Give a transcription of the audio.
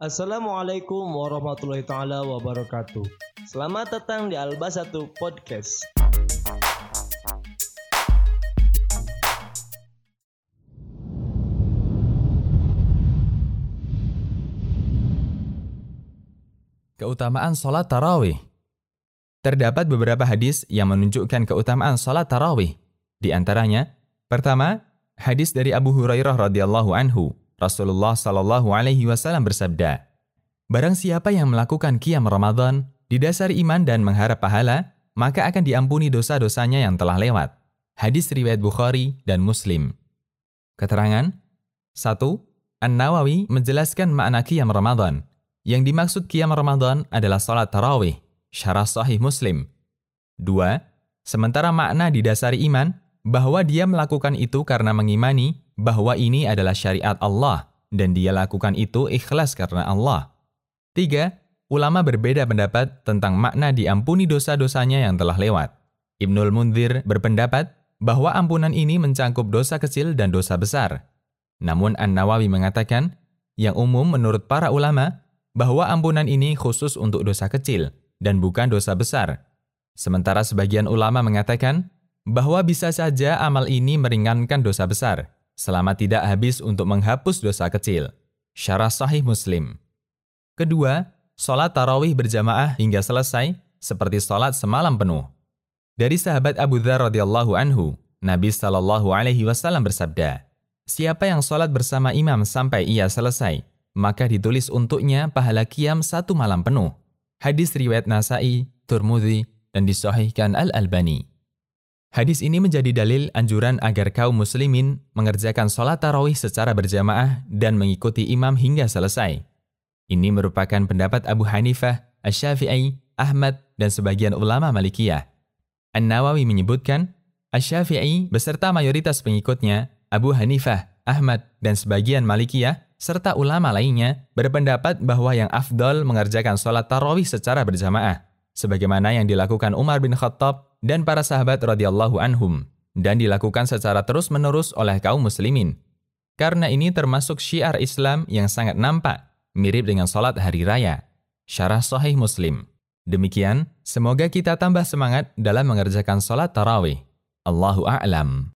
Assalamualaikum warahmatullahi ta'ala wabarakatuh. Selamat datang di Al-Basatu Podcast. Keutamaan sholat tarawih. Terdapat beberapa hadis yang menunjukkan keutamaan sholat tarawih. Di antaranya, pertama, hadis dari Abu Hurairah radhiyallahu anhu, Rasulullah sallallahu alaihi wasallam bersabda, "Barang siapa yang melakukan qiyam Ramadan didasari iman dan mengharap pahala, maka akan diampuni dosa-dosanya yang telah lewat." Hadis riwayat Bukhari dan Muslim. Keterangan: 1. An-Nawawi menjelaskan makna qiyam Ramadan. Yang dimaksud qiyam Ramadan adalah salat tarawih, syarah sahih Muslim. 2. Sementara makna didasari iman, bahwa dia melakukan itu karena mengimani bahwa ini adalah syariat Allah dan dia lakukan itu ikhlas karena Allah. 3. Ulama berbeda pendapat tentang makna diampuni dosa-dosanya yang telah lewat. Ibnul Mundzir berpendapat bahwa ampunan ini mencakup dosa kecil dan dosa besar. Namun An-Nawawi mengatakan, yang umum menurut para ulama, bahwa ampunan ini khusus untuk dosa kecil dan bukan dosa besar. Sementara sebagian ulama mengatakan, bahwa bisa saja amal ini meringankan dosa besar, selama tidak habis untuk menghapus dosa kecil. Syarah Sahih Muslim. 2. Sholat tarawih berjamaah hingga selesai, seperti sholat semalam penuh. Dari sahabat Abu Dzar radhiyallahu anhu, Nabi sallallahu alaihi wasallam bersabda, "Siapa yang sholat bersama imam sampai ia selesai, maka ditulis untuknya pahala qiyam 1 malam penuh." Hadis riwayat Nasa'i, Tirmidzi, dan disahihkan Al-Albani. Hadis ini menjadi dalil anjuran agar kaum muslimin mengerjakan sholat tarawih secara berjamaah dan mengikuti imam hingga selesai. Ini merupakan pendapat Abu Hanifah, Ash-Syafi'i, Ahmad, dan sebagian ulama Malikiyah. An-Nawawi menyebutkan, Ash-Syafi'i beserta mayoritas pengikutnya, Abu Hanifah, Ahmad, dan sebagian Malikiyah, serta ulama lainnya berpendapat bahwa yang afdal mengerjakan sholat tarawih secara berjamaah, sebagaimana yang dilakukan Umar bin Khattab dan para sahabat radhiyallahu anhum, dan dilakukan secara terus-menerus oleh kaum muslimin. Karena ini termasuk syiar Islam yang sangat nampak, mirip dengan salat hari raya. Syarah Sahih Muslim. Demikian, semoga kita tambah semangat dalam mengerjakan salat tarawih. Allahu a'lam.